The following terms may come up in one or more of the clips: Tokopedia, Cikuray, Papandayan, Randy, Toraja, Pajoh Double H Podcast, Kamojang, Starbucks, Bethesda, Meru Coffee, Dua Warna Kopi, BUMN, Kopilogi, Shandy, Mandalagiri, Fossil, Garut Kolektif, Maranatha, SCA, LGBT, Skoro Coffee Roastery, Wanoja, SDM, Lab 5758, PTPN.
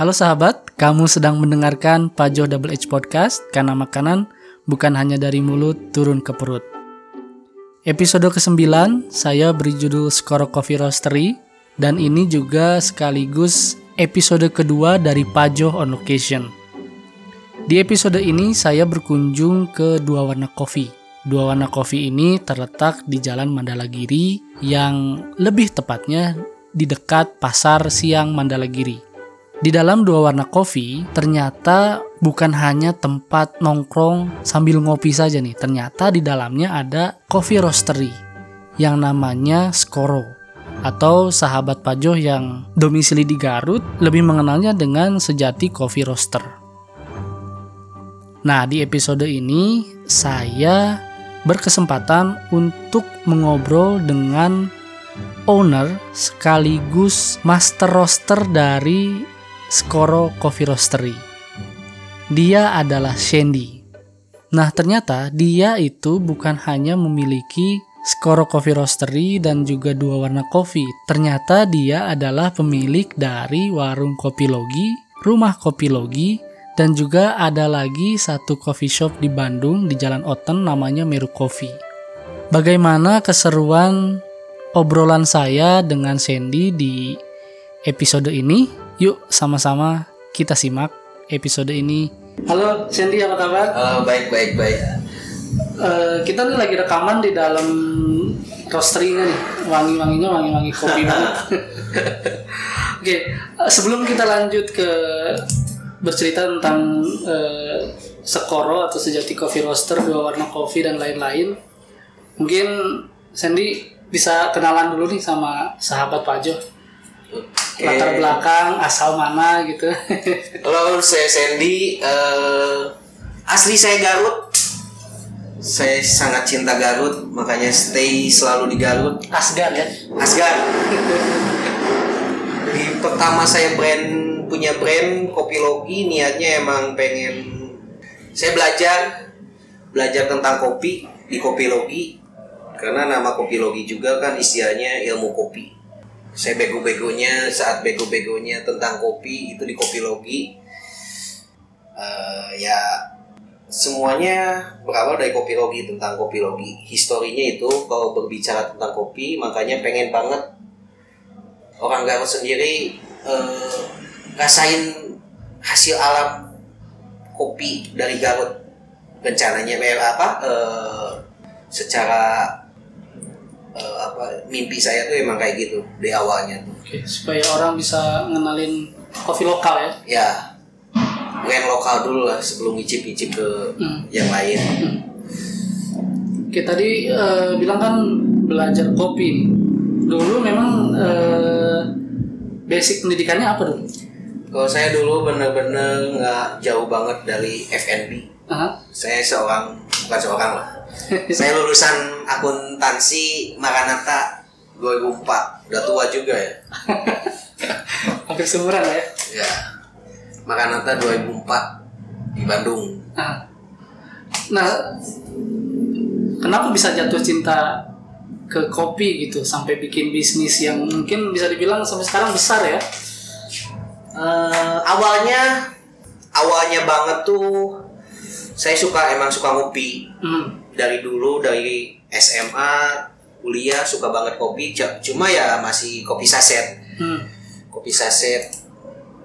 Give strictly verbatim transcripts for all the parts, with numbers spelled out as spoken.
Halo sahabat, kamu sedang mendengarkan Pajoh Double H Podcast, karena makanan bukan hanya dari mulut turun ke perut. Episode kesembilan, saya beri judul Skoro Coffee Roastery, dan ini juga sekaligus episode kedua dari Pajoh on Location. Di episode ini saya berkunjung ke Dua Warna Kopi. Dua Warna Kopi ini terletak di Jalan Mandalagiri yang lebih tepatnya di dekat Pasar Siang Mandalagiri. Di dalam Dua Warna Kopi ternyata bukan hanya tempat nongkrong sambil ngopi saja nih. Ternyata di dalamnya ada coffee roastery yang namanya Skoro, atau sahabat Pajoh yang domisili di Garut lebih mengenalnya dengan sejati coffee roaster. Nah, di episode ini saya berkesempatan untuk mengobrol dengan owner sekaligus master roaster dari Skoro Coffee Roastery. Dia adalah Shandy. Nah, ternyata dia itu bukan hanya memiliki Skoro Coffee Roastery dan juga Dua Warna Kopi. Ternyata dia adalah pemilik dari warung Kopilogi, rumah Kopilogi, dan juga ada lagi satu coffee shop di Bandung di Jalan Oten namanya Meru Coffee. Bagaimana keseruan obrolan saya dengan Shandy di episode ini? Yuk sama-sama kita simak episode ini. Halo Shandy, apa kabar? Halo, baik, baik, baik. Uh, kita nih lagi rekaman di dalam roastery-nya nih. Wangi-wanginya wangi-wangi kopi banget. Oke, sebelum kita lanjut ke bercerita tentang eh, Skoro atau sejati coffee roaster, Dua Warna Kopi dan lain-lain, mungkin Shandy bisa kenalan dulu nih sama sahabat Pajoh. Okay. Latar belakang, asal mana gitu. Halo, saya Shandy. uh, Asli saya Garut. Saya sangat cinta Garut, makanya stay selalu di Garut. Asgar ya? Asgar. Di pertama saya brand punya brand Kopilogi, niatnya emang pengen saya belajar belajar tentang kopi di Kopilogi, karena nama Kopilogi juga kan istilahnya ilmu kopi. Saya bego-begonya saat bego-begonya tentang kopi itu di Kopilogi. Uh, ya semuanya berawal dari Kopilogi, tentang Kopilogi. Historinya itu kalau berbicara tentang kopi, makanya pengen banget orang Garut sendiri uh, rasain hasil alam kopi dari Garut. Rencananya apa? E, secara e, apa? Mimpi saya tuh emang kayak gitu di awalnya tuh. Oke, supaya orang bisa ngenalin kopi lokal ya? Ya, brand lokal dulu lah sebelum ngicip-ngicip ke hmm. yang lain. Hmm. Oke, tadi e, bilang kan belajar kopi. Dulu memang e, basic pendidikannya apa dulu? Kalau saya dulu bener-bener nggak jauh banget dari F and B. Uh-huh. Saya seorang, bukan seorang lah. Saya lulusan akuntansi Maranatha dua ribu empat. Udah tua juga ya. Hampir seumuran lah ya? Ya. Maranatha dua ribu empat di Bandung. Uh-huh. Nah, kenapa bisa jatuh cinta ke kopi gitu sampai bikin bisnis yang mungkin bisa dibilang sampai sekarang besar ya? Uh, awalnya awalnya banget tuh saya suka emang suka ngopi. hmm. Dari dulu, dari S M A, kuliah suka banget kopi, cuma ya masih kopi saset. hmm. Kopi saset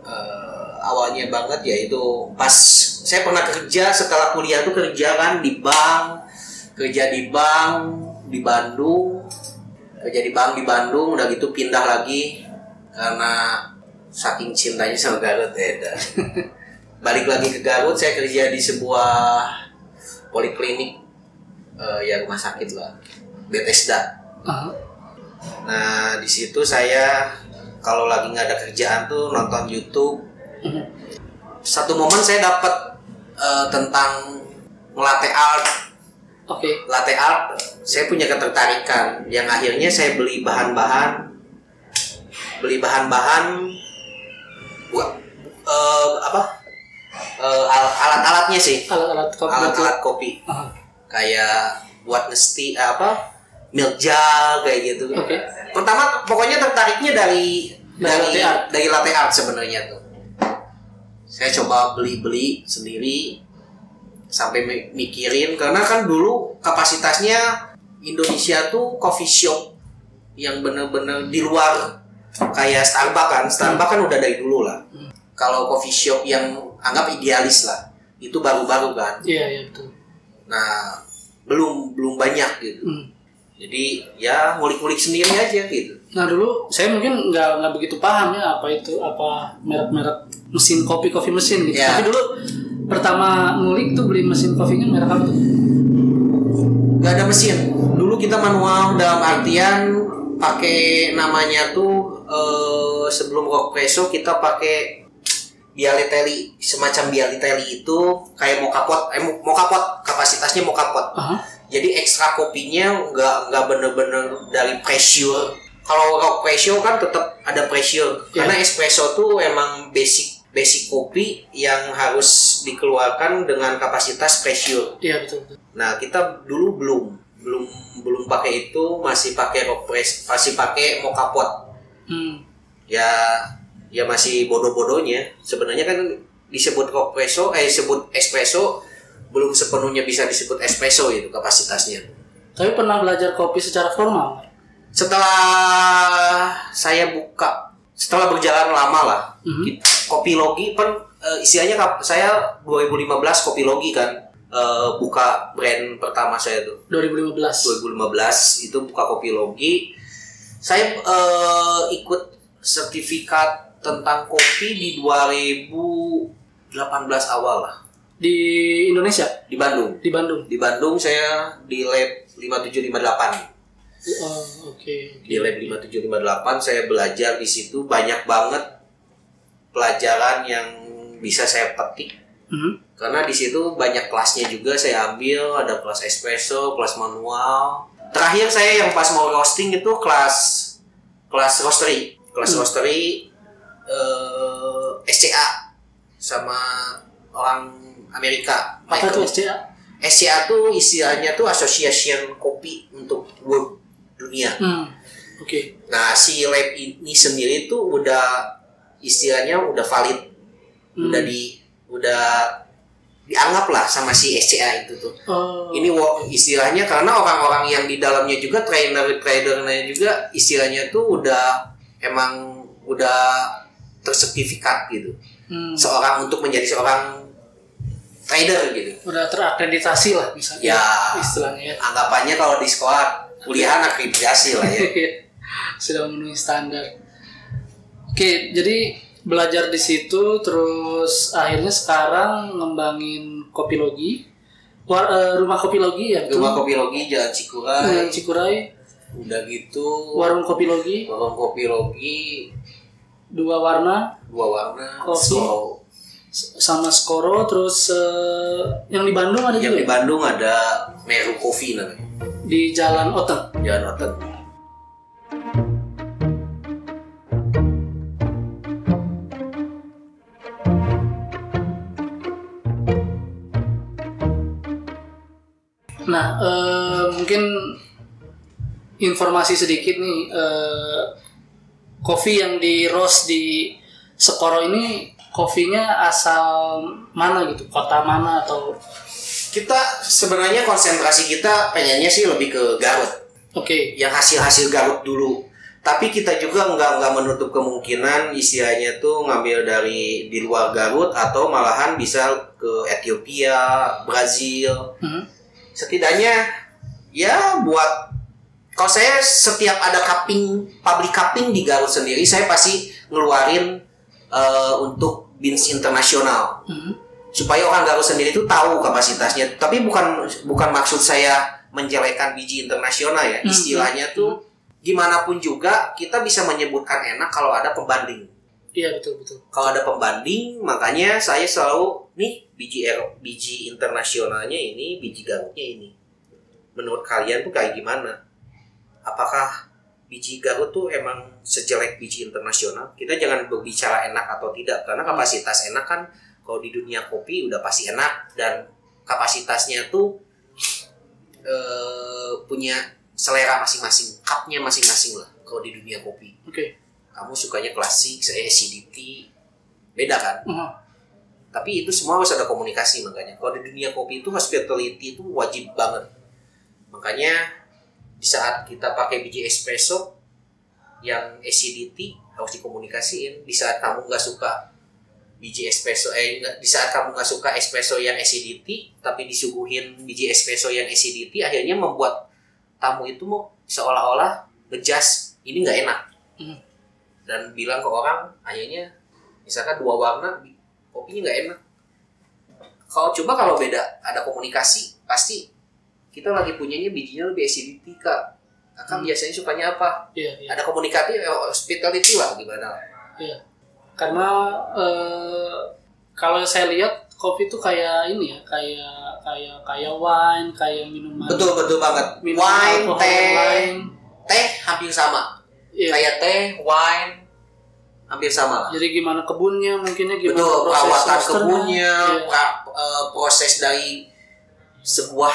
uh, awalnya banget ya itu pas saya pernah kerja setelah kuliah tuh, kerja kan di bank kerja di bank di Bandung kerja di bank di Bandung udah gitu pindah lagi karena saking cintanya sama Garut ya. Balik lagi ke Garut, saya kerja di sebuah poliklinik, uh, ya rumah sakit lah, Bethesda. Uh-huh. Nah di situ saya kalau lagi nggak ada kerjaan tuh nonton YouTube. Uh-huh. Satu momen saya dapat uh, tentang latte art. Oke. Okay. Latte art, saya punya ketertarikan yang akhirnya saya beli bahan-bahan, beli bahan-bahan. Buat uh, apa uh, alat-alatnya sih, alat-alat kopi, alat-alat kopi. Uh-huh. Kayak buat ngesti apa milk jar kayak gitu. Okay. Pertama pokoknya tertariknya dari dari dari latte art sebenarnya tuh. Saya coba beli-beli sendiri sampai mikirin, karena kan dulu kapasitasnya Indonesia tuh coffee shop yang bener-bener di luar kayak Starbucks kan. Starbucks kan udah dari dulu lah. Kalau coffee shop yang anggap idealis lah, itu baru-baru kan. Iya, iya betul. Nah, belum belum banyak gitu. Hmm. Jadi ya ngulik-ngulik sendiri aja gitu. Nah dulu saya mungkin nggak nggak begitu paham ya apa itu apa merek-merek mesin kopi kopi mesin gitu. Yeah. Tapi dulu pertama ngulik tuh beli mesin kopinya merek apa tuh? Nggak ada mesin. Dulu kita manual dalam artian pakai namanya tuh eh, sebelum espresso kita pakai bialiteli, semacam bialiteli itu kayak mocha pot, eh, mocha pot kapasitasnya mocha pot. Uh-huh. Jadi ekstra kopinya nggak nggak bener-bener dari pressure. Kalau rock pressure kan tetap ada pressure, yeah. Karena espresso tuh emang basic basic kopi yang harus dikeluarkan dengan kapasitas pressure. Iya yeah, betul, betul. Nah kita dulu belum belum belum pakai itu, masih pakai rock press, masih pakai mocha pot. Hmm. Ya ya masih bodoh-bodohnya. Sebenarnya kan disebut rock presso, eh disebut espresso. Belum sepenuhnya bisa disebut espresso itu kapasitasnya. Tapi pernah belajar kopi secara formal? Setelah saya buka, setelah berjalan lama lah, mm-hmm. Kopilogi kan e, isiannya saya dua ribu lima belas Kopilogi kan e, buka brand pertama saya tuh. dua ribu lima belas. dua ribu lima belas itu buka Kopilogi. Saya e, ikut sertifikat tentang kopi di dua ribu delapan belas awal lah. Di Indonesia, di Bandung. Di Bandung. Di Bandung saya di Lab lima tujuh lima delapan. Oh, oke. Okay. Di Lab lima tujuh lima delapan saya belajar di situ banyak banget pelajaran yang bisa saya petik. Mm-hmm. Karena di situ banyak kelasnya juga saya ambil, ada kelas espresso, kelas manual. Terakhir saya yang pas mau roasting itu kelas kelas roastery, kelas mm. roastery eh, S C A sama orang Amerika. Apa itu S C A? S C A tuh istilahnya tuh Association Kopi untuk world dunia. Hmm. Oke. Okay. Nah si lab ini sendiri tuh udah istilahnya udah valid, hmm. udah di udah dianggap lah sama si S C A itu tuh. Oh. Ini istilahnya karena orang-orang yang di dalamnya juga trainer-trainernya juga istilahnya tuh udah emang udah tersertifikat gitu. Hmm. Seorang untuk menjadi seorang trader gitu. Udah terakreditasi lah misalnya. Ya, istilahnya. Anggapannya kalau di sekolah kuliah akreditasi lah ya. Sudah memenuhi standar. Oke, jadi belajar di situ terus akhirnya sekarang ngembangin Kopilogi. War, uh, rumah Kopilogi ya. Rumah Kopilogi Jalan Cikuray. Jalan Cikuray. Udah gitu. Warung Kopilogi. Warung Kopilogi. Dua warna. Dua warna. Kopi. So, sama Skoro, terus uh, yang di Bandung ada juga? Yang di Bandung ada Meru Coffee namanya. Di Jalan Oteng? Jalan Oteng. Nah, uh, mungkin informasi sedikit nih, uh, kopi yang di roast di Skoro ini kopinya asal mana gitu, kota mana atau? Kita sebenarnya konsentrasi kita pengennya sih lebih ke Garut. Oke. Okay. Yang hasil-hasil Garut dulu. Tapi kita juga nggak nggak menutup kemungkinan istilahnya tuh ngambil dari di luar Garut atau malahan bisa ke Ethiopia, Brazil. Hmm. Setidaknya ya buat kalau saya setiap ada cupping, public cupping di Garut sendiri, saya pasti ngeluarin Uh, untuk beans internasional, mm-hmm. supaya orang Garut sendiri itu tahu kapasitasnya. Tapi bukan bukan maksud saya menjelekan biji internasional ya. Mm-hmm. Istilahnya tuh gimana pun juga kita bisa menyebutkan enak kalau ada pembanding. Iya betul betul. Kalau ada pembanding, makanya saya selalu nih biji Eropa, biji internasionalnya ini, biji Garutnya ini. Menurut kalian tuh kayak gimana? Apakah biji Garut tuh emang sejelek biji internasional? Kita jangan berbicara enak atau tidak, karena kapasitas enak kan kalau di dunia kopi udah pasti enak, dan kapasitasnya tuh e, punya selera masing-masing, cupnya masing-masing lah kalau di dunia kopi. Oke. Okay. kamu sukanya klasik, saya acidity, beda kan? Mm. Tapi itu semua harus ada komunikasi makanya. Kalau di dunia kopi itu hospitality itu wajib banget. Makanya di saat kita pakai biji espresso yang acidity harus dikomunikasiin. Di saat kamu nggak suka biji espresso, eh di saat kamu nggak suka espresso yang acidity, tapi disuguhin biji espresso yang acidity, akhirnya membuat tamu itu mau seolah-olah ngejas ini nggak enak mm. dan bilang ke orang akhirnya misalkan Dua Warna kopinya nggak enak. Kalau coba kalau beda ada komunikasi pasti kita lagi punyanya bijinya lebih acidity kak. Kakak mm. biasanya sukanya apa? Yeah, yeah. Ada komunikasi, hospitality lah gimana? Yeah. Karena eh, kalau saya lihat kopi tuh kayak ini ya, kayak kayak kayak wine, kayak minuman. Betul betul banget. Minuman wine, alkohol, teh, wine. Teh hampir sama. Yeah. Kayak teh, wine hampir sama lah. Jadi gimana kebunnya, mungkinnya gimana betul, proses perawatan kebunnya, yeah. pra, uh, proses dari sebuah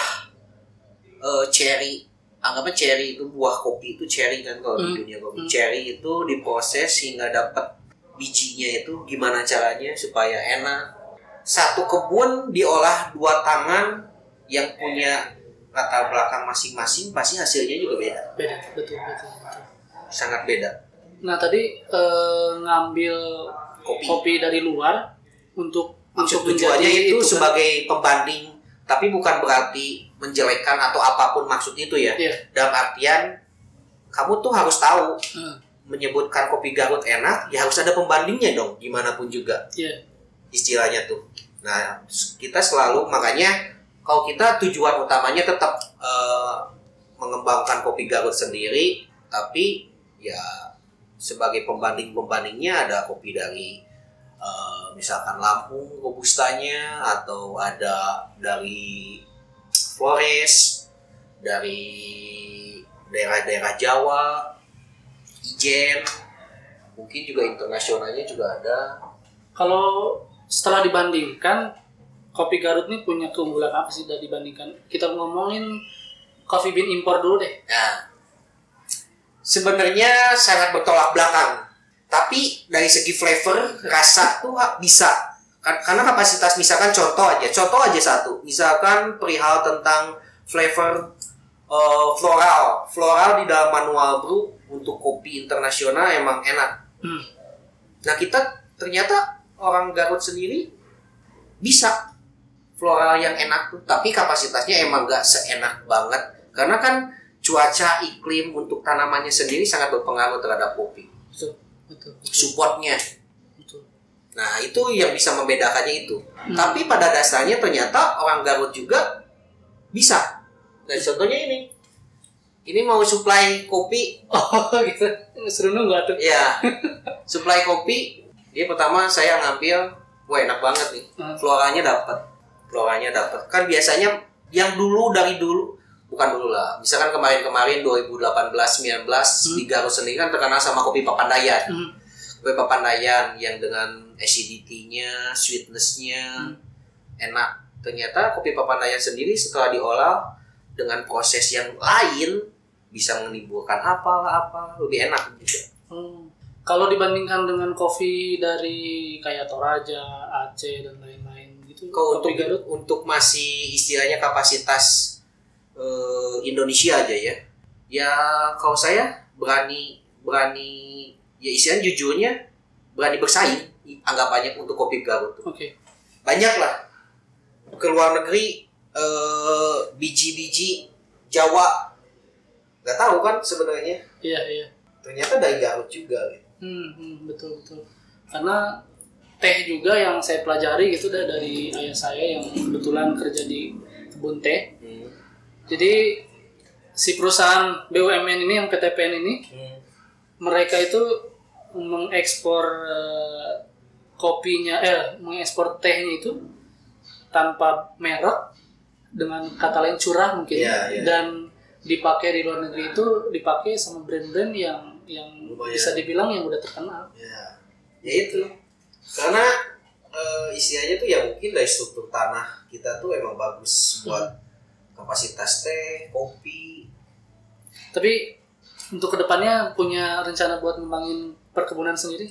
uh, cherry. Anggapnya cherry itu buah kopi itu cherry kan kalau mm. di dunia kopi. Mm. Cherry itu diproses hingga dapat bijinya itu gimana caranya supaya enak. Satu kebun diolah dua tangan yang punya latar belakang masing-masing pasti hasilnya juga beda. Beda, betul, betul, betul. Sangat beda. Nah tadi eh, ngambil kopi. kopi dari luar untuk maksud untuk tujuannya itu, itu sebagai kan? Pembanding, tapi bukan berarti menjelekkan atau apapun maksud itu ya. Yeah. Dalam artian kamu tuh harus tahu hmm. menyebutkan kopi Garut enak, ya harus ada pembandingnya dong, gimana pun juga. Yeah. Istilahnya tuh. Nah, kita selalu makanya kalau kita tujuan utamanya tetap uh, mengembangkan kopi Garut sendiri, tapi ya sebagai pembanding-pembandingnya ada kopi dari uh, misalkan Lampung robustanya atau ada dari Flores, dari daerah-daerah Jawa, Ijen, mungkin juga internasionalnya juga ada. Kalau setelah dibandingkan, kopi Garut ini punya keunggulan apa sih dari dibandingkan? Kita ngomongin coffee bean impor dulu deh. Nah, sebenarnya sangat bertolak belakang. Tapi dari segi flavor, rasa tuh bisa. Karena kapasitas, misalkan contoh aja, contoh aja satu. Misalkan perihal tentang flavor uh, floral. Floral di dalam manual brew untuk kopi internasional emang enak. Hmm. Nah, kita ternyata orang Garut sendiri bisa floral yang enak tuh, tapi kapasitasnya emang gak seenak banget. Karena kan cuaca, iklim untuk tanamannya sendiri sangat berpengaruh terhadap kopi. Betul, betul, betul. Supportnya. Betul. Nah itu yang bisa membedakannya itu. Hmm. Tapi pada dasarnya ternyata orang Garut juga bisa. Dan contohnya ini, ini mau supply kopi. Oh gitu, serunung gak tuh? Iya, supply kopi. Dia pertama saya ngambil, wah enak banget nih, floranya dapat, floranya dapat. Kan biasanya yang dulu dari dulu, bukan dulu lah. Misalkan kemarin-kemarin dua ribu delapan belas sembilan belas hmm. di Garut sendiri kan terkenal sama kopi Papandayan, hmm. kopi Papandayan yang dengan acidity-nya, sweetness-nya hmm. enak. Ternyata kopi Papandayan sendiri setelah diolah dengan proses yang lain bisa menimbulkan apa-apa lebih enak juga. Hmm. Kalau dibandingkan dengan kopi dari kayak Toraja, Aceh dan lain-lain gitu. Kalau untuk Garut untuk masih istilahnya kapasitas e, Indonesia aja ya. Ya kalau saya berani berani ya istilahnya jujurnya berani bersaing anggapannya untuk kopi Garut. Oke. Okay. Banyak lah ke luar negeri e, biji-biji Jawa nggak tahu kan sebenarnya. Iya iya. Ternyata dari Garut juga. Gitu. Hmm, betul betul. Karena teh juga yang saya pelajari gitu dah dari ayah saya yang kebetulan kerja di kebun teh. Hmm. Jadi si perusahaan B U M N ini yang P T P N ini, hmm. mereka itu mengekspor uh, kopinya, eh mengekspor tehnya itu tanpa merek, dengan kata lain curah mungkin, yeah, yeah. dan dipakai di luar negeri itu dipakai sama brand-brand yang yang lumayan. Bisa dibilang yang udah terkenal. Ya, ya itu. Karena e, istilahnya tuh ya mungkin dari struktur tanah kita tuh emang bagus buat hmm. kapasitas teh, kopi. Tapi untuk kedepannya punya rencana buat ngembangin perkebunan sendiri?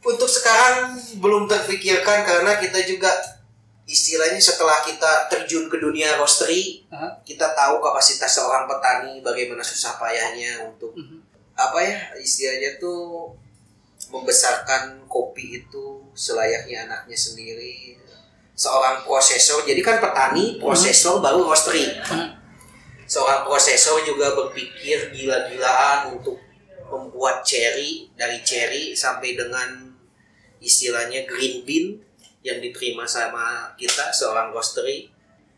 Untuk sekarang belum terpikirkan karena kita juga istilahnya setelah kita terjun ke dunia roastery, uh-huh. kita tahu kapasitas seorang petani bagaimana susah payahnya untuk uh-huh. apa ya istilahnya tuh membesarkan kopi itu selayaknya anaknya sendiri. Seorang prosesor, jadi kan petani, prosesor uh-huh. baru roastery. Uh-huh. Seorang prosesor juga berpikir gila-gilaan untuk membuat cherry dari cherry sampai dengan istilahnya green bean yang diterima sama kita seorang roastery.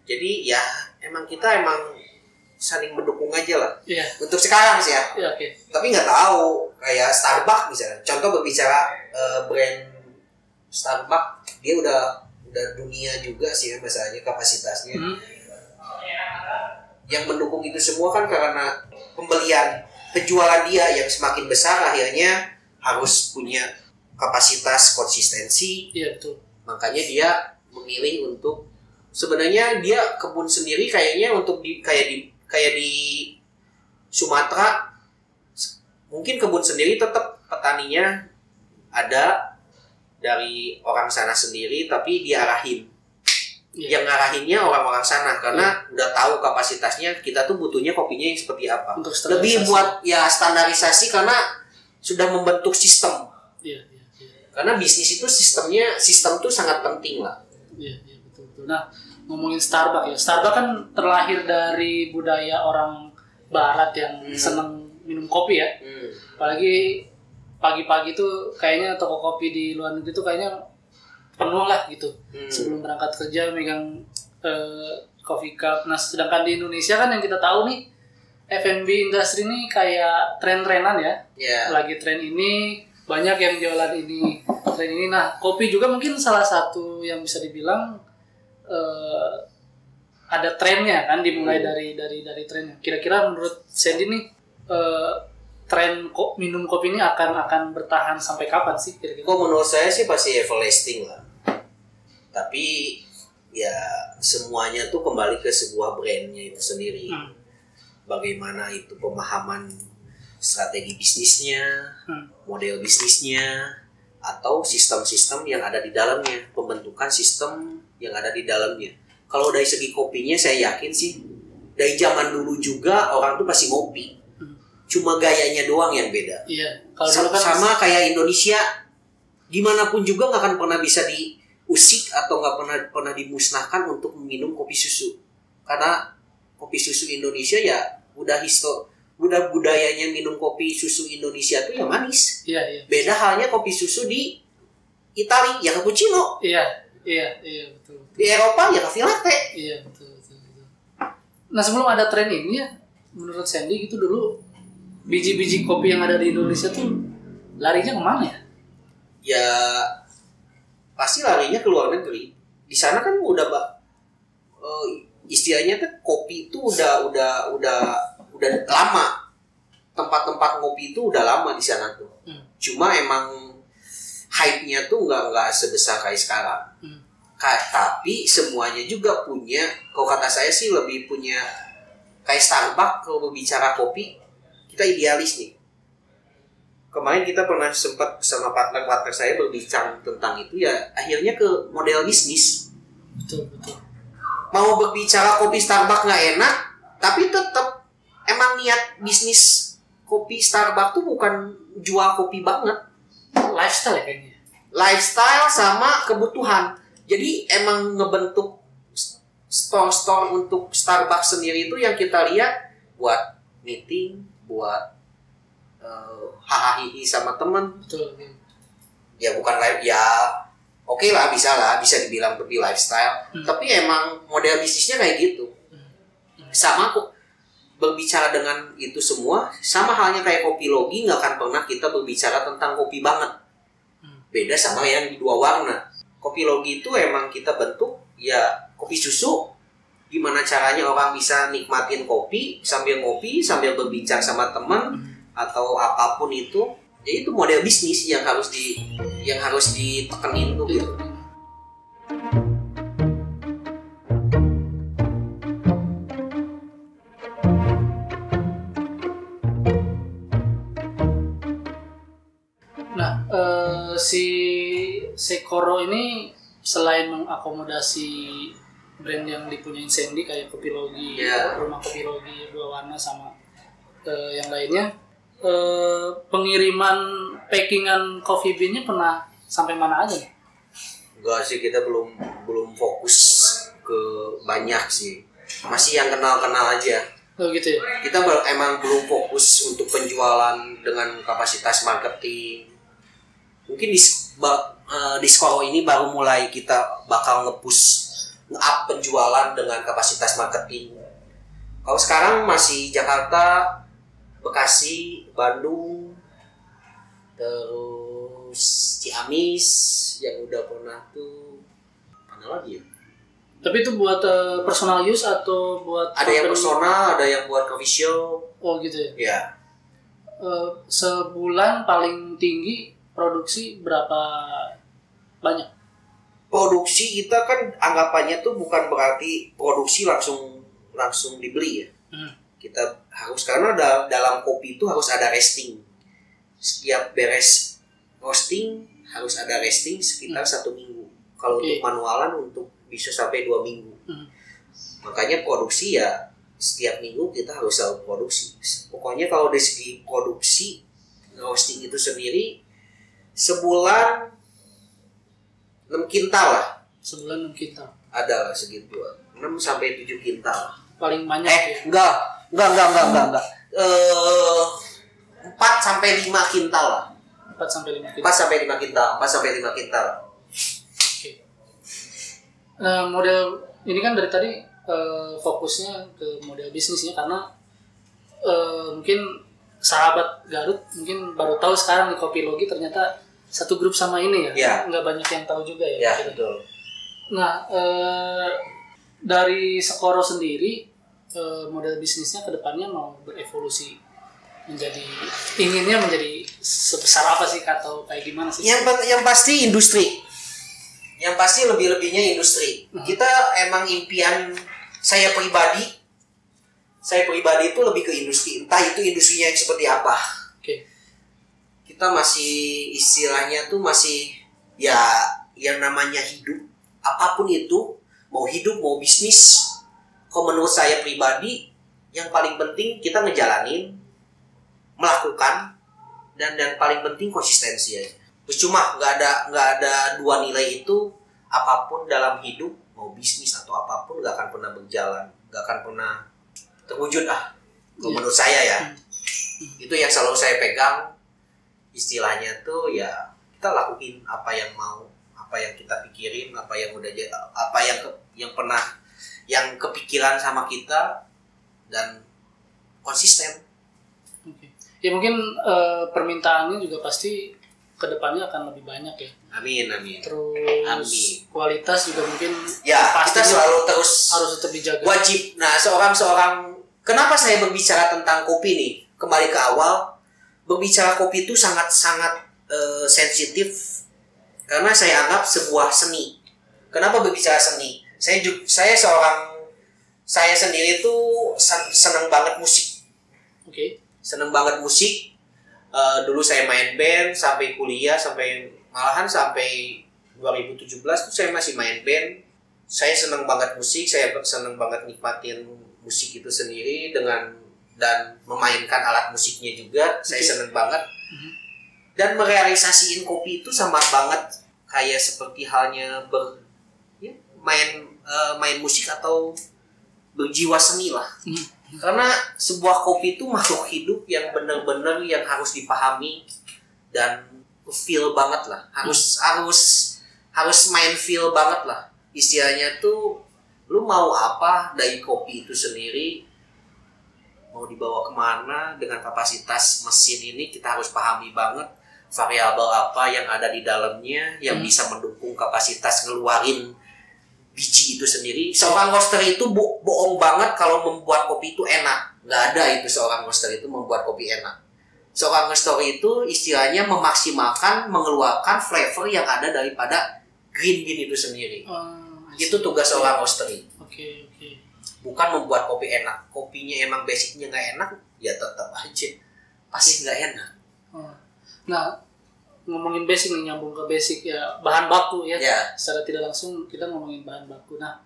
Jadi ya emang kita emang saling mendukung aja lah yeah. untuk sekarang sih ya, yeah, okay. tapi nggak tahu kayak Starbucks misalnya, contoh berbicara uh, brand Starbucks, dia udah udah dunia juga sih ya, misalnya kapasitasnya mm. yang mendukung itu semua kan karena pembelian penjualan dia yang semakin besar, akhirnya harus punya kapasitas konsistensi yeah, betul. Makanya dia memilih untuk sebenarnya dia kebun sendiri kayaknya untuk di kayak di kayak di Sumatera mungkin kebun sendiri tetap petaninya ada dari orang sana sendiri tapi diarahin. Yeah. Yang ngarahinnya orang-orang sana karena yeah. udah tahu kapasitasnya kita tuh butuhnya kopinya yang seperti apa. Untuk lebih buat ya standarisasi karena sudah membentuk sistem. Yeah. Karena bisnis itu sistemnya, sistem tuh sangat penting lah. Iya, iya betul-betul. Nah, ngomongin Starbucks ya, Starbucks kan terlahir dari budaya orang Barat yang hmm. seneng minum kopi ya. Hmm. Apalagi pagi-pagi tuh kayaknya toko kopi di luar negeri tuh kayaknya penuh lah gitu. Hmm. Sebelum berangkat kerja megang eh, coffee cup. Nah, sedangkan di Indonesia kan yang kita tahu nih, F and B industri ini kayak tren-trenan ya. Yeah. Lagi tren ini, banyak yang jualan ini, tren ini. Nah, kopi juga mungkin salah satu yang bisa dibilang uh, ada trennya kan, dimulai hmm. dari dari dari trennya. Kira-kira menurut Sandy nih uh, tren ko- minum kopi ini akan akan bertahan sampai kapan sih kira-kira? Kok menurut saya sih pasti everlasting lah. Tapi ya semuanya tuh kembali ke sebuah brandnya itu sendiri. Hmm. Bagaimana itu pemahaman strategi bisnisnya, hmm. model bisnisnya, atau sistem-sistem yang ada di dalamnya, pembentukan sistem yang ada di dalamnya. Kalau dari segi kopinya saya yakin sih, dari zaman dulu juga orang tuh pasti ngopi, hmm. cuma gayanya doang yang beda. Iya. Kalau sama, sama kayak Indonesia, dimanapun juga nggak akan pernah bisa diusik atau nggak pernah pernah dimusnahkan untuk minum kopi susu, karena kopi susu Indonesia ya udah histori. Udah budayanya minum kopi susu Indonesia tuh yang manis. Iya, iya. Beda halnya kopi susu di Italia yang cappuccino. Iya, iya, iya betul, betul. Di Eropa ya coffee latte. Iya, betul, betul, betul. Nah, sebelum ada tren ini ya, menurut Sandy gitu dulu biji-biji kopi yang ada di Indonesia tuh larinya kemana ya? Ya pasti larinya ke luar negeri. Di sana kan udah Pak uh, istilahnya tuh kopi itu udah udah udah udah lama, tempat-tempat ngopi itu udah lama di sana tuh. Hmm. Cuma emang hype-nya tuh nggak nggak sebesar kayak sekarang. Hmm. Ka- tapi semuanya juga punya, kalau kata saya sih lebih punya kayak Starbucks kalau berbicara kopi, kita idealis nih. Kemarin kita pernah sempat sama partner-partner saya berbincang tentang itu ya, akhirnya ke model bisnis. Betul, betul. Mau berbicara kopi Starbucks nggak enak, tapi tetap emang niat bisnis kopi Starbucks tuh bukan jual kopi banget. Lifestyle ya kayaknya. Lifestyle sama kebutuhan. Jadi emang ngebentuk store-store untuk Starbucks sendiri itu yang kita lihat buat meeting, buat uh, hahaha sama temen. Betul. Ya bukan live, ya oke okay lah bisa lah, bisa dibilang lebih lifestyle. Hmm. Tapi emang model bisnisnya kayak gitu. Hmm. Hmm. Sama kok. Berbicara dengan itu semua, sama halnya kayak Kopilogi, nggak akan pernah kita berbicara tentang kopi banget. Beda sama yang di Dua Warna. Kopilogi itu emang kita bentuk, ya kopi susu, gimana caranya orang bisa nikmatin kopi, sambil ngopi, sambil berbincang sama teman, atau apapun itu. Jadi itu model bisnis yang harus di yang harus ditekenin tuh gitu. Skoro ini selain mengakomodasi brand yang dipunyain Shandy kayak Kopilogi, yeah. Rumah Kopilogi, Dua Warna sama uh, yang lainnya, uh, pengiriman packingan coffee bean-nya pernah sampai mana aja? Enggak sih, kita belum belum fokus ke banyak sih. Masih yang kenal-kenal aja. Oh gitu ya. Kita emang belum fokus untuk penjualan dengan kapasitas marketing. Mungkin di, uh, di Skoro ini baru mulai kita bakal nge-push, nge-up penjualan dengan kapasitas marketing. Kalau sekarang masih Jakarta, Bekasi, Bandung, terus Ciamis yang udah pernah tuh. Mana lagi ya? Tapi itu buat uh, personal use atau buat ada yang personal, ada yang buat coffee shop. Oh gitu ya. Iya. Uh, sebulan paling tinggi produksi berapa banyak? Produksi kita kan anggapannya tuh bukan berarti produksi langsung langsung dibeli ya. Hmm. Kita harus, karena da- dalam kopi itu harus ada resting. Setiap beres roasting harus ada resting sekitar hmm. satu minggu. Kalau okay. untuk manualan untuk bisa sampai dua minggu. Hmm. Makanya produksi ya setiap minggu kita harus selalu produksi. Pokoknya kalau dari segi produksi roasting itu sendiri sebulan enam kintal lah. Sebulan enam kintal. Ada lah segitu. enam sampai tujuh kintal. Paling banyak. Eh, ya? enggak. Enggak, enggak, enggak, enggak, enggak. Eh empat sampai lima kintal lah. empat sampai lima kintal. empat sampai lima kintal. empat sampai lima kintal. Nah, model ini kan dari tadi uh, fokusnya ke model bisnisnya karena uh, mungkin sahabat Garut mungkin baru tahu sekarang di Kopilogi ternyata satu grup sama ini ya, yeah. nggak banyak yang tahu juga ya. Yeah, betul. Nah uh, dari Skoro sendiri uh, model bisnisnya kedepannya mau berevolusi menjadi inginnya menjadi sebesar apa sih atau kayak gimana sih? Yang, yang pasti industri. Yang pasti lebih-lebihnya industri. Kita emang impian saya pribadi, saya pribadi itu lebih ke industri. Entah itu industrinya yang seperti apa. Okay. Kita masih istilahnya tuh masih ya yang namanya hidup. Apapun itu, mau hidup, mau bisnis. Kalau menurut saya pribadi, yang paling penting kita ngejalanin, melakukan, dan dan paling penting konsistensi aja. Cuma nggak ada nggak ada dua nilai itu, apapun dalam hidup mau bisnis atau apapun nggak akan pernah berjalan, nggak akan pernah terwujud ah yeah. menurut saya ya. mm. Itu yang selalu saya pegang, istilahnya tuh ya kita lakuin apa yang mau, apa yang kita pikirin, apa yang udah apa yang yang pernah yang kepikiran sama kita, dan konsisten. Okay. Ya mungkin uh, permintaannya juga pasti kedepannya akan lebih banyak ya. Amin, amin. Terus amin. Kualitas juga mungkin ya, kita selalu terus harus tetap dijaga. Wajib. Nah, seorang-seorang, kenapa saya berbicara tentang kopi nih? Kembali ke awal, berbicara kopi itu sangat-sangat uh, sensitif karena saya anggap sebuah seni. Kenapa berbicara seni? Saya juga, saya seorang saya sendiri tuh seneng banget musik. Oke. Okay. Seneng banget musik. Uh, dulu saya main band sampai kuliah, sampai malahan sampai dua ribu tujuh belas tuh saya masih main band. Saya senang banget musik, saya senang banget nikmatin musik itu sendiri dengan dan memainkan alat musiknya juga. Okay. Saya senang banget. Mm-hmm. Dan merealisasiin kopi itu sama banget kayak seperti halnya ber ya, main uh, main musik atau berjiwa seni lah. Mm-hmm. Karena sebuah kopi itu makhluk hidup yang benar-benar yang harus dipahami dan feel banget lah. Harus hmm. harus harus main feel banget lah. Istilahnya tuh lu mau apa dari kopi itu sendiri, mau dibawa kemana dengan kapasitas mesin ini kita harus pahami banget variabel apa yang ada di dalamnya yang hmm. bisa mendukung kapasitas ngeluarin biji itu sendiri. Seorang roaster itu bo- bohong banget kalau membuat kopi itu enak. Nggak ada itu seorang roaster itu membuat kopi enak. Seorang roaster itu istilahnya memaksimalkan, mengeluarkan flavor yang ada daripada green bean itu sendiri. Oh, itu tugas okay. seorang roaster. Oke, okay, oke. Okay. Bukan membuat kopi enak. Kopinya emang basicnya nggak enak, ya tetap aja pasti nggak enak. Oh. Nah, ngomongin basic nih, nyambung ke basic ya, bahan baku ya. Yeah. Secara tidak langsung kita ngomongin bahan baku. Nah,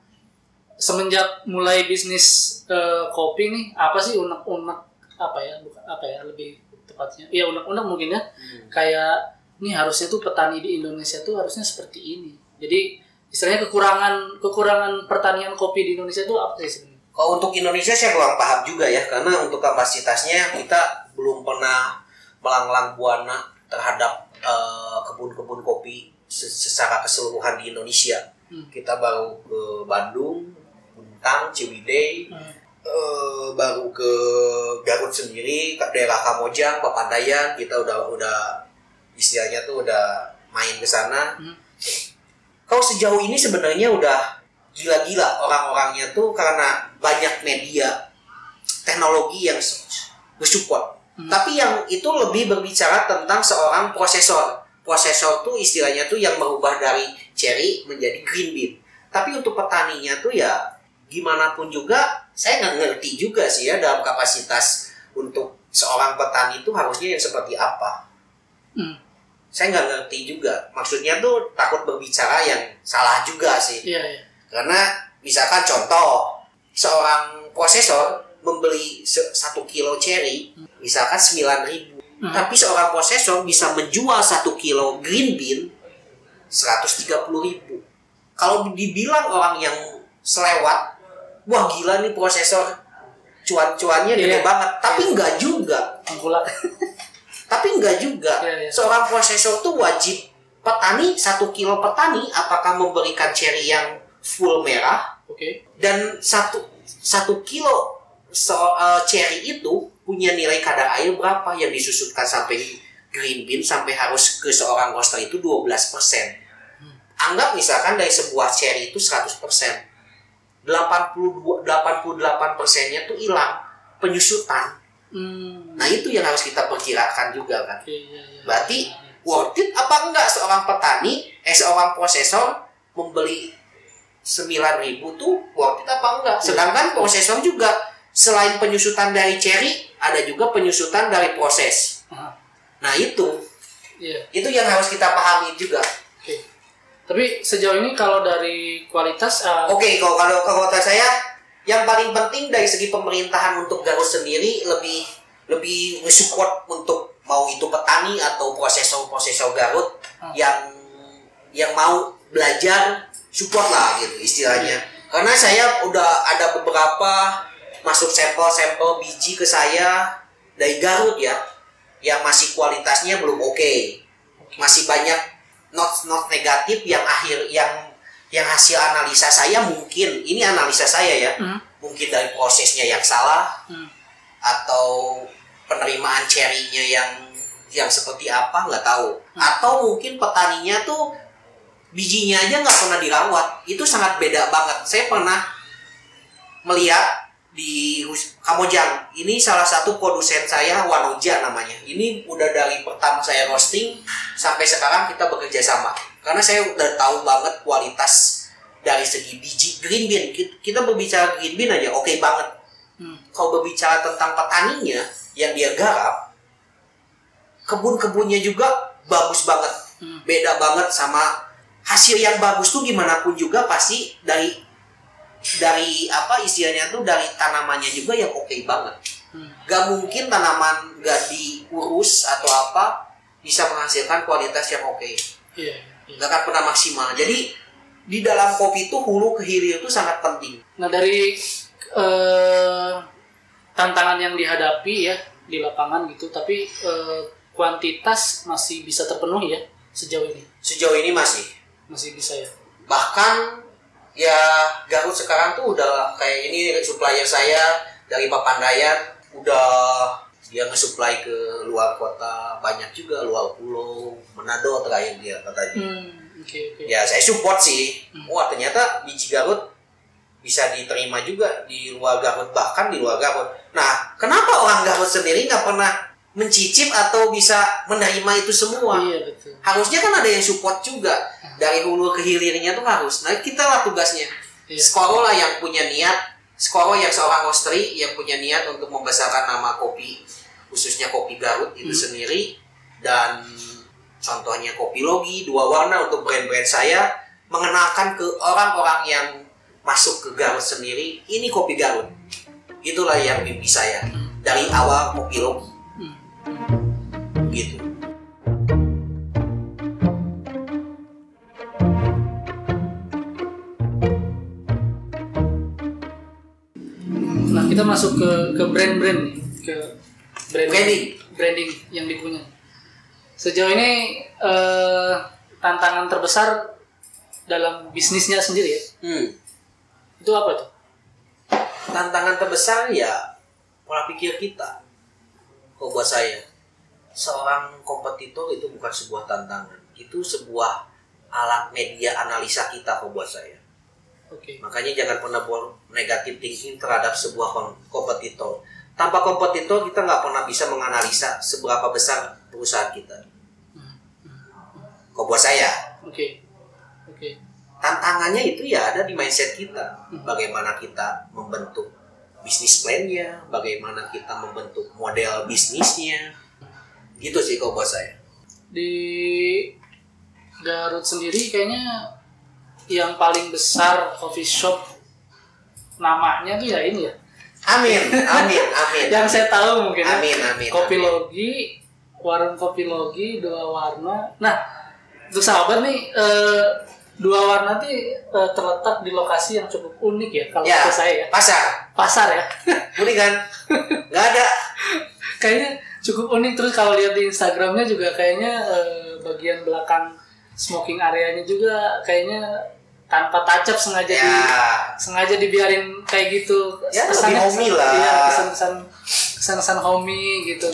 semenjak mulai bisnis uh, kopi nih, apa sih unek-unek apa ya? Bukan apa ya, lebih tepatnya. Iya, unek-unek mungkin ya. Hmm. Kayak nih harusnya tuh petani di Indonesia tuh harusnya seperti ini. Jadi istilahnya kekurangan kekurangan pertanian kopi di Indonesia tuh apa sih sebenarnya? Kalau untuk Indonesia saya kurang paham juga ya, karena untuk kapasitasnya kita belum pernah melanglang buana terhadap uh, kebun-kebun kopi secara keseluruhan di Indonesia. Hmm. Kita baru ke Bandung, Kuntang, Ciwidey, hmm. uh, baru ke Garut sendiri, ke daerah Kamojang, Papandayan, kita udah udah istilahnya tuh udah main ke sana. Hmm. Kalau sejauh ini sebenarnya udah gila-gila orang-orangnya tuh karena banyak media teknologi yang bersupport. Hmm. Tapi yang itu lebih berbicara tentang seorang prosesor. Prosesor tuh istilahnya tuh yang merubah dari cherry menjadi green bean. Tapi untuk petaninya tuh ya gimana pun juga saya nggak ngerti juga sih ya dalam kapasitas untuk seorang petani itu harusnya yang seperti apa. Hmm. Saya nggak ngerti juga. Maksudnya tuh takut berbicara yang salah juga sih. Iya, iya. Karena misalkan contoh seorang prosesor membeli satu kilo ceri misalkan sembilan ribu, hmm. tapi seorang prosesor bisa menjual satu kilo green bean seratus tiga puluh ribu. Kalau dibilang orang yang selewat, wah gila nih prosesor cuan-cuannya yeah. gede banget, tapi yeah. enggak juga. Tapi enggak juga. Yeah, yeah. Seorang prosesor tuh wajib petani satu kilo petani apakah memberikan ceri yang full merah, okay. dan satu satu kilo so, uh, ceri itu punya nilai kadar air berapa yang disusutkan sampai green bean sampai harus ke seorang roaster itu dua belas persen. Hmm. Anggap misalkan dari sebuah ceri itu seratus persen, delapan puluh delapan persennya tuh hilang penyusutan. Hmm. Nah itu yang harus kita perkirakan juga kan. Okay, yeah, yeah. Berarti worth it apa enggak seorang petani, eh seorang prosesor membeli sembilan ribu tuh worth it apa enggak? Sedangkan prosesor juga selain penyusutan dari ceri ada juga penyusutan dari proses. Aha. Nah itu yeah. itu yang harus kita pahami juga. Okay. Tapi sejauh ini kalau dari kualitas uh... oke okay, kalau kalau kata saya yang paling penting dari segi pemerintahan untuk Garut sendiri lebih lebih support untuk mau itu petani atau prosesor-prosesor Garut hmm. yang yang mau belajar support lah gitu istilahnya. Karena saya udah ada beberapa masuk sampel-sampel biji ke saya dari Garut ya, yang masih kualitasnya belum oke, okay. masih banyak not-not negatif yang akhir yang yang hasil analisa saya mungkin ini analisa saya ya, hmm. mungkin dari prosesnya yang salah hmm. atau penerimaan cerinya yang yang seperti apa nggak tahu, hmm. atau mungkin petaninya tuh bijinya aja nggak pernah dirawat, itu sangat beda banget. Saya pernah melihat di Kamojang, ini salah satu produsen saya Wanoja namanya. Ini udah dari pertama saya roasting sampai sekarang kita bekerja sama. Karena saya udah tahu banget kualitas dari segi biji green bean. Kita berbicara green bean aja, oke okay banget. Hmm. Kalau berbicara tentang petaninya yang dia garap, kebun-kebunnya juga bagus banget, hmm. beda banget sama hasil yang bagus tuh gimana pun juga pasti dari dari apa istilahnya tuh dari tanamannya juga yang oke okay banget. Hmm. Gak mungkin tanaman gak diurus atau apa bisa menghasilkan kualitas yang oke. Okay. Yeah, yeah. Gak akan pernah maksimal. Jadi di dalam kopi itu hulu ke hilir itu sangat penting. Nah dari uh, tantangan yang dihadapi ya di lapangan gitu, tapi uh, kuantitas masih bisa terpenuhi ya sejauh ini. Sejauh ini masih. Masih bisa ya. Bahkan ya Garut sekarang tuh udah kayak ini supplier saya dari Papandayan udah dia nge-supply ke luar kota banyak juga, luar pulau, Manado terakhir dia katanya. Hmm, okay, okay. Ya saya support sih. Hmm. Wah ternyata biji Garut bisa diterima juga di luar Garut, bahkan di luar Garut. Nah kenapa orang Garut sendiri nggak pernah mencicip atau bisa menerima itu semua? Iya, betul. Harusnya kan ada yang support juga dari hulu ke hilirnya tuh harus. Nah kita lah tugasnya. Iya. Skoro lah yang punya niat, Skoro yang seorang roastery yang punya niat untuk membesarkan nama kopi, khususnya kopi Garut itu hmm. sendiri dan Contohnya Kopilogi, Dua Warna untuk brand-brand saya, mengenalkan ke orang-orang yang masuk ke Garut sendiri, ini kopi Garut. Itulah yang mimpi saya dari awal Kopilogi. Begitu. Nah, kita masuk ke ke brand-brand nih, ke brand branding, branding yang dipunya. Sejauh ini eh, tantangan terbesar dalam bisnisnya sendiri ya? Hmm. Itu apa tuh? Tantangan terbesar ya pola pikir kita. Kalau buat saya, seorang kompetitor itu bukan sebuah tantangan. Itu sebuah alat media analisa kita kalau buat saya. Okay. Makanya jangan pernah buat negative thinking terhadap sebuah kompetitor. Tanpa kompetitor kita nggak pernah bisa menganalisa seberapa besar perusahaan kita. Kalau buat saya. Oke. Okay. Oke. Okay. Tantangannya itu ya ada di mindset kita. Bagaimana kita membentuk bisnis plan-nya, bagaimana kita membentuk model bisnisnya. Gitu sih kalau buat saya. Di Garut sendiri kayaknya yang paling besar coffee shop namanya tuh ya ini ya. Amin, amin, amin. Yang saya tahu mungkin. Amin, amin. Kopilogi, warung Kopilogi, Dua Warna. Nah, untuk sahabat nih, eh, Dua Warna nanti eh, terletak di lokasi yang cukup unik ya kalau ya, kata saya ya. Pasar. Pasar ya. Unik kan? Gak ada. Kayaknya cukup unik. Terus kalau lihat di Instagramnya juga kayaknya eh, bagian belakang smoking areanya juga kayaknya tanpa touch-up sengaja ya. Di, sengaja dibiarin kayak gitu. Ya, kesan homey lah. Iya, kesan-kesan kesan-kesan homey gitu.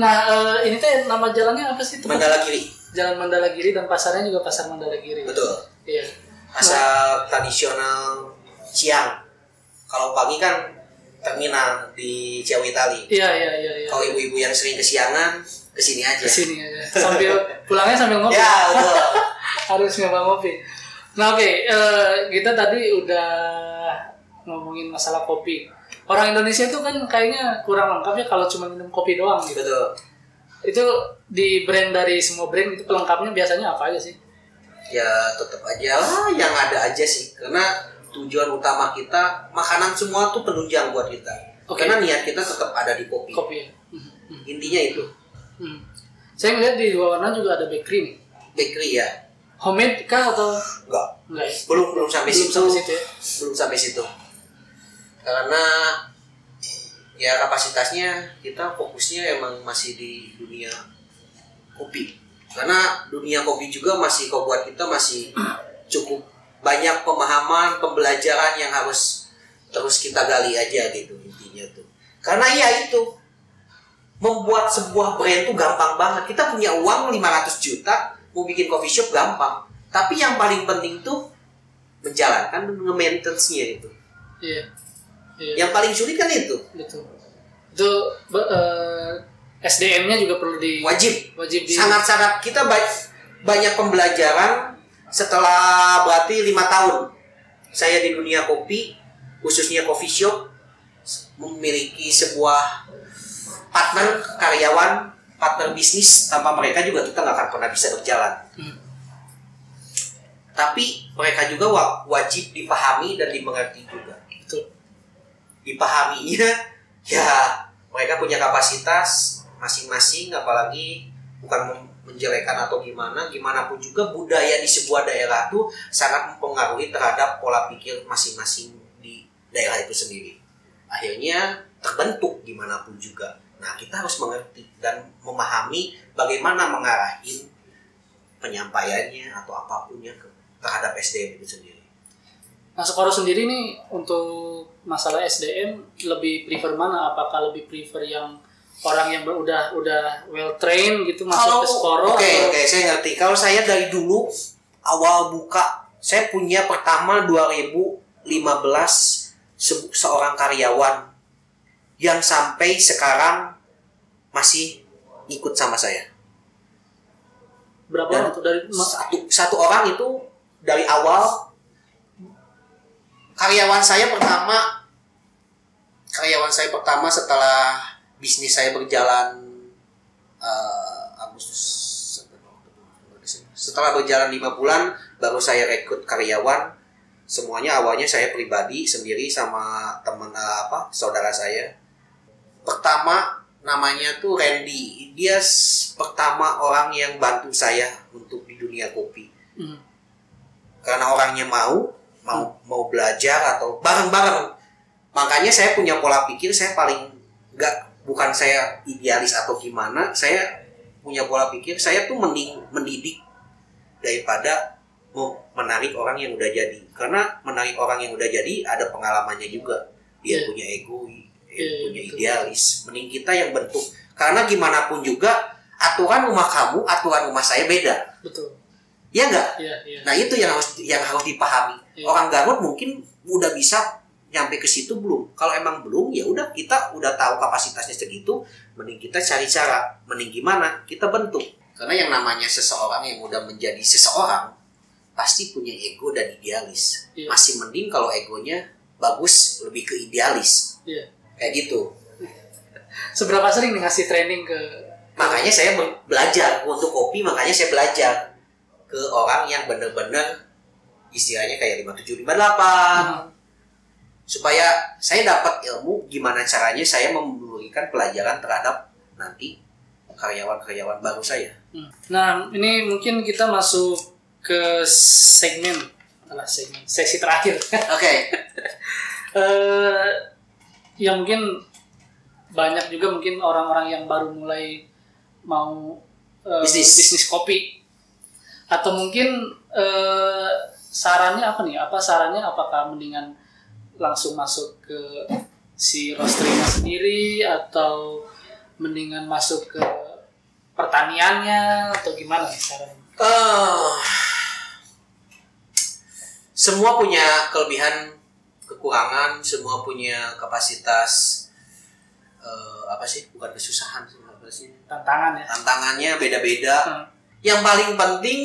Nah, eh, ini teh nama jalannya apa sih? Mandala Giri. Jalan Mandala Giri dan pasarnya juga pasar Mandala Giri. Betul. Iya. Pasar nah. Tradisional siang. Kalau pagi kan terminal di Ciawi Tali. Iya, iya, iya. Ya. Kalau ibu-ibu yang sering kesiangan kesini aja. Kesini aja. Sambil pulangnya sambil ngopi. Ya, betul. Harus nyoba ngopi. Nah oke, okay, uh, kita tadi udah ngomongin masalah kopi. Orang Indonesia tuh kan kayaknya kurang lengkap ya kalau cuma minum kopi doang gitu. Betul. Itu di brand dari semua brand itu pelengkapnya biasanya apa aja sih? Ya tetap aja lah yang ada aja sih. Karena tujuan utama kita, makanan semua tuh penunjang buat kita. Okay. Karena niat kita tetap ada di kopi. Kopi ya? Mm-hmm. Intinya itu. Mm. Saya ngeliat di Dua Warna juga ada bakery nih. Bakery ya. Homemade kah atau? Enggak. Enggak ya? Belum belum sampai belum situ. Sampai situ ya? Belum sampai situ. Karena ya kapasitasnya kita fokusnya emang masih di dunia kopi. Karena dunia kopi juga masih kok buat kita masih cukup banyak pemahaman, pembelajaran yang harus terus kita gali aja gitu intinya tuh. Karena ya itu membuat sebuah brand tuh gampang banget. Kita punya uang lima ratus juta. Mau bikin coffee shop gampang, tapi yang paling penting tuh menjalankan nge-maintenance-nya itu. Iya. Iya. Yang paling sulit kan itu. Betul. Itu uh, S D M-nya juga perlu di wajib. Wajib. Di... Sangat-sangat kita ba- banyak pembelajaran setelah berarti lima tahun saya di dunia kopi, khususnya coffee shop, memiliki sebuah partner karyawan. Partner bisnis, tanpa mereka juga kita nggak akan pernah bisa berjalan. Hmm. Tapi mereka juga wajib dipahami dan dimengerti juga. Betul. Dipahaminya, ya mereka punya kapasitas masing-masing, apalagi bukan menjelekan atau gimana, gimana pun juga budaya di sebuah daerah itu sangat mempengaruhi terhadap pola pikir masing-masing di daerah itu sendiri. Akhirnya terbentuk gimana pun juga. Nah, kita harus mengerti dan memahami bagaimana mengarahin penyampaiannya atau apapunnya terhadap S D M itu sendiri. Nah, Skoro sendiri nih untuk masalah S D M lebih prefer mana? Apakah lebih prefer yang orang yang udah udah well trained gitu masuk kalau, ke Skoro? Oke, okay, atau... okay, saya ngerti. Kalau saya dari dulu awal buka, saya punya pertama dua ribu lima belas se- seorang karyawan yang sampai sekarang masih ikut sama saya. Berapa dan orang itu dari satu, satu orang itu dari awal karyawan saya pertama karyawan saya pertama setelah bisnis saya berjalan uh, Agustus Setelah berjalan lima bulan, baru saya rekrut karyawan. Semuanya awalnya saya pribadi sendiri sama teman apa saudara saya. Pertama namanya tuh Randy. Dia pertama orang yang bantu saya untuk di dunia kopi. Hmm. Karena orangnya mau mau hmm. mau belajar atau bareng-bareng. Makanya saya punya pola pikir, saya paling nggak, bukan saya idealis atau gimana. Saya punya pola pikir, saya tuh mending mendidik daripada oh, menarik orang yang udah jadi. Karena menarik orang yang udah jadi ada pengalamannya juga. Dia yeah. punya ego, dia yeah, punya betul. idealis. Mending kita yang bentuk. Karena gimana pun juga aturan rumah kamu, aturan rumah saya beda. Betul. Iya enggak? Yeah, yeah. Nah, itu yang harus yang harus dipahami. Yeah. Orang Garut mungkin udah bisa nyampe ke situ belum. Kalau emang belum, ya udah kita udah tahu kapasitasnya segitu, mending kita cari cara, mending gimana kita bentuk. Karena yang namanya seseorang yang udah menjadi seseorang pasti punya ego dan idealis. Yeah. Masih mending kalau egonya bagus, lebih ke idealis. Yeah. Kayak gitu. Seberapa sering ngasih training ke... Makanya saya belajar. Untuk kopi, makanya saya belajar ke orang yang benar-benar istilahnya kayak lima tujuh lima delapan. Hmm. Supaya saya dapat ilmu gimana caranya saya memberikan pelajaran terhadap nanti karyawan-karyawan baru saya. Hmm. Nah, ini mungkin kita masuk ke segmen, alah segmen, sesi terakhir. Oke. Okay. uh, ya mungkin banyak juga mungkin orang-orang yang baru mulai mau uh, bisnis. bisnis kopi. Atau mungkin uh, sarannya apa nih? Apa sarannya? Apakah mendingan langsung masuk ke si roastery-nya sendiri atau mendingan masuk ke pertaniannya atau gimana sarannya? Uh, Semua punya kelebihan, kekurangan, semua punya kapasitas uh, apa sih? Bukan kesusahan sih, apa sih? Tantangan ya. Tantangannya beda-beda. Hmm. Yang paling penting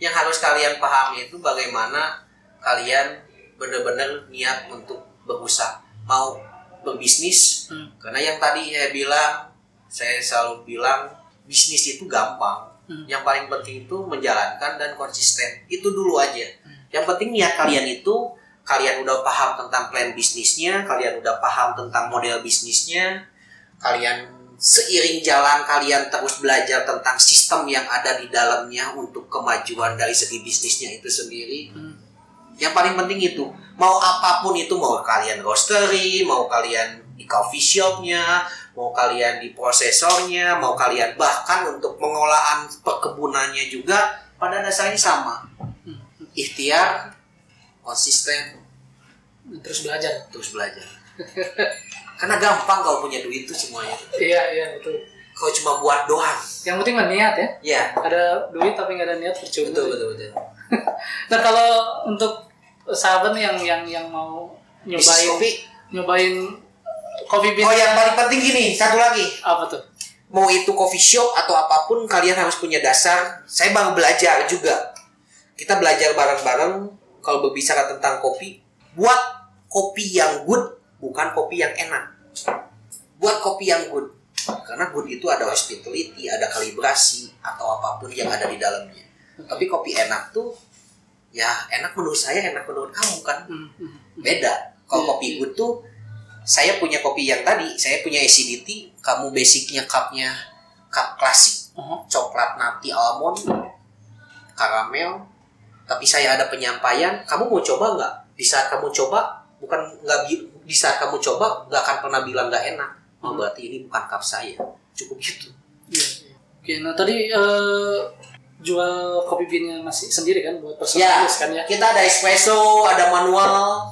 yang harus kalian pahami itu bagaimana kalian benar-benar niat untuk berusaha, mau berbisnis. Hmm. Karena yang tadi saya bilang, saya selalu bilang bisnis itu gampang. Hmm. Yang paling penting itu menjalankan dan konsisten. Itu dulu aja. Hmm. Yang penting niat kalian itu, kalian udah paham tentang plan bisnisnya, kalian udah paham tentang model bisnisnya, kalian seiring jalan kalian terus belajar tentang sistem yang ada di dalamnya untuk kemajuan dari segi bisnisnya itu sendiri. Hmm. Yang paling penting itu, mau apapun itu, mau kalian roastery, mau kalian di coffee shopnya, mau kalian di prosesornya, mau kalian bahkan untuk pengolahan perkebunannya juga, pada dasarnya sama. Ikhtiar, konsisten, terus belajar, terus belajar. Karena gampang kalau punya duit itu semuanya. Iya, iya, betul. Kalau cuma buat doang. Yang penting mah niat ya. Iya. Ada duit tapi nggak ada niat percuma. Betul, betul, betul. Nah, kalau untuk sahabat yang yang yang mau nyobain kopi, nyobain kopi bisnis. Oh, yang paling penting gini, satu lagi. Apa tuh? Mau itu coffee shop atau apapun, kalian harus punya dasar. Saya baru belajar juga. Kita belajar bareng-bareng kalau berbicara tentang kopi. Buat kopi yang good, bukan kopi yang enak. Buat kopi yang good. Karena good itu ada hospitality, ada kalibrasi, atau apapun yang ada di dalamnya. Tapi kopi enak tuh, ya enak menurut saya, enak menurut kamu kan. Beda. Kalau kopi good tuh, saya punya kopi yang tadi, saya punya acidity, kamu basicnya cupnya cup klasik, uh-huh. coklat nati almond, karamel, tapi saya ada penyampaian, kamu mau coba nggak? Di saat kamu coba, bukan nggak di saat kamu coba nggak akan pernah bilang nggak enak. Oh, uh-huh. berarti ini bukan cup saya, cukup gitu. Yeah, yeah. Oke, okay, nah tadi uh, jual kopi beannya masih sendiri kan buat personalis yeah, kan ya? Kita ada espresso, ada manual.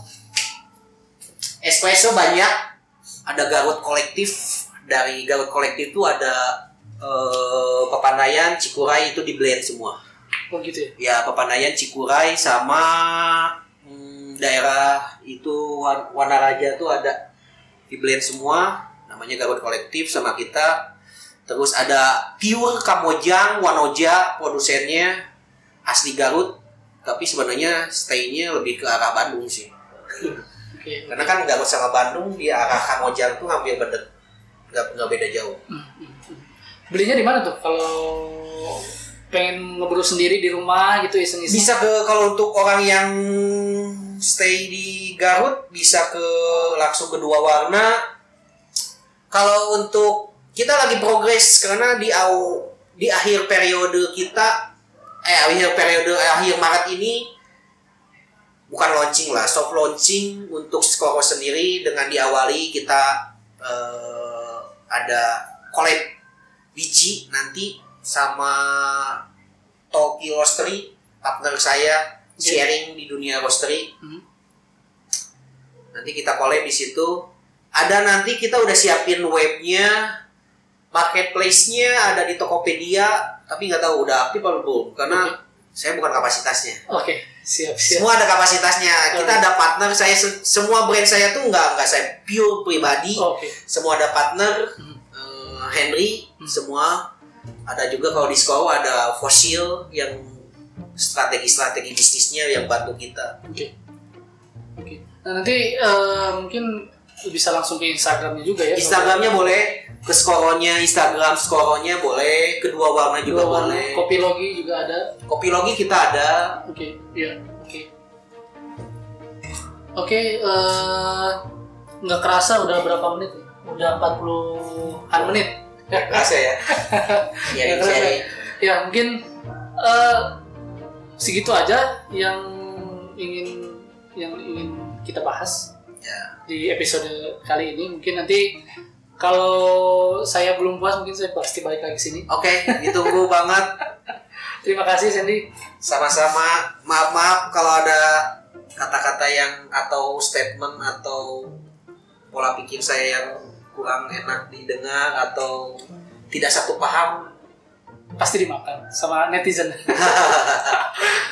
Espresso banyak, ada Garut Kolektif, dari Garut Kolektif itu ada uh, Papandayan, Cikuray, itu di blend semua. Oh gitu ya? Ya, Papandayan, Cikuray, sama hmm, daerah itu Wanoja itu ada di blend semua, namanya Garut Kolektif sama kita. Terus ada Pure, Kamojang, Wanoja, produsennya asli Garut, tapi sebenarnya stay-nya lebih ke arah Bandung sih. Okay. Karena kan nggak sama Bandung, di arah Kamojang tuh hampir beda, nggak nggak beda jauh. Belinya di mana tuh? Kalau pengen ngebrew sendiri di rumah gitu iseng-iseng. Bisa ke, kalau untuk orang yang stay di Garut bisa ke langsung ke Dua Warna. Kalau untuk kita lagi progres karena di au, di akhir periode kita eh akhir periode eh, akhir Maret ini bukan launching lah, soft launching untuk Skoro sendiri dengan diawali kita eh, ada collab biji nanti sama Kopi Roastery, partner saya sharing di dunia roastery. Mm-hmm. Nanti kita collab di situ. Ada nanti kita udah siapin webnya, marketplace-nya ada di Tokopedia, tapi nggak tahu udah aktif atau belum karena okay. saya bukan kapasitasnya. Oke. Okay. Siap, siap. Semua ada kapasitasnya. Kita ada partner. Saya semua brand saya tuh nggak nggak saya pure pribadi. Okay. Semua ada partner. Mm-hmm. uh, Henry, mm-hmm. semua ada juga kalau di Skoro ada Fossil yang strategi-strategi bisnisnya yang bantu kita. Oke. Okay. Oke. Okay. Nah, nanti uh, mungkin bisa langsung ke Instagramnya juga ya. Instagramnya boleh, ke Skoronya, Instagram Skoronya boleh, kedua warna juga warna, boleh. Kopilogi juga ada. Kopilogi kita ada. Oke, okay, iya, oke. Okay. Oke, okay, uh, nggak kerasa udah berapa menit? Udah empat puluhan menit. Nggak kerasa ya? Iya, nggak kerasa. Ya mungkin uh, segitu aja yang ingin yang ingin kita bahas ya. Di episode kali ini. Mungkin nanti kalau saya belum puas mungkin saya pasti balik lagi sini. Oke, okay, ditunggu banget. Terima kasih Sandy. Sama-sama. Maaf-maaf kalau ada kata-kata yang atau statement atau pola pikir saya yang kurang enak didengar atau tidak satu paham. Pasti dimakan sama netizen.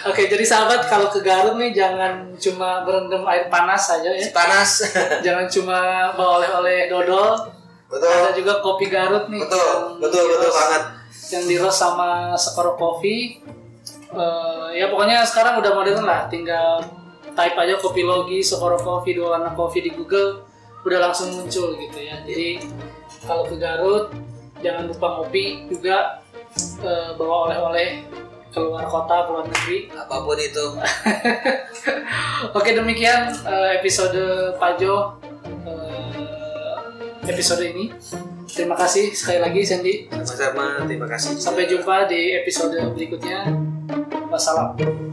Oke, jadi sahabat kalau ke Garut nih jangan cuma berendam air panas saja ya. Panas. Jangan cuma bawa oleh-oleh dodol. Betul. Ada juga kopi Garut nih. Betul. Betul betul banget. Yang di-roast sama Skoro Coffee. Uh, ya pokoknya sekarang udah modern lah, tinggal type aja Kopilogi, Skoro Coffee, Dua Warna Kopi di Google udah langsung muncul gitu ya. Jadi kalau ke Garut jangan lupa ngopi juga. Uh, bawa oleh-oleh keluar kota, keluar negeri, apapun itu. Oke, demikian uh, episode Pajoh uh, episode ini. Terima kasih sekali lagi Sandy. Sama-sama, terima kasih. Sampai jumpa di episode berikutnya. Wassalam.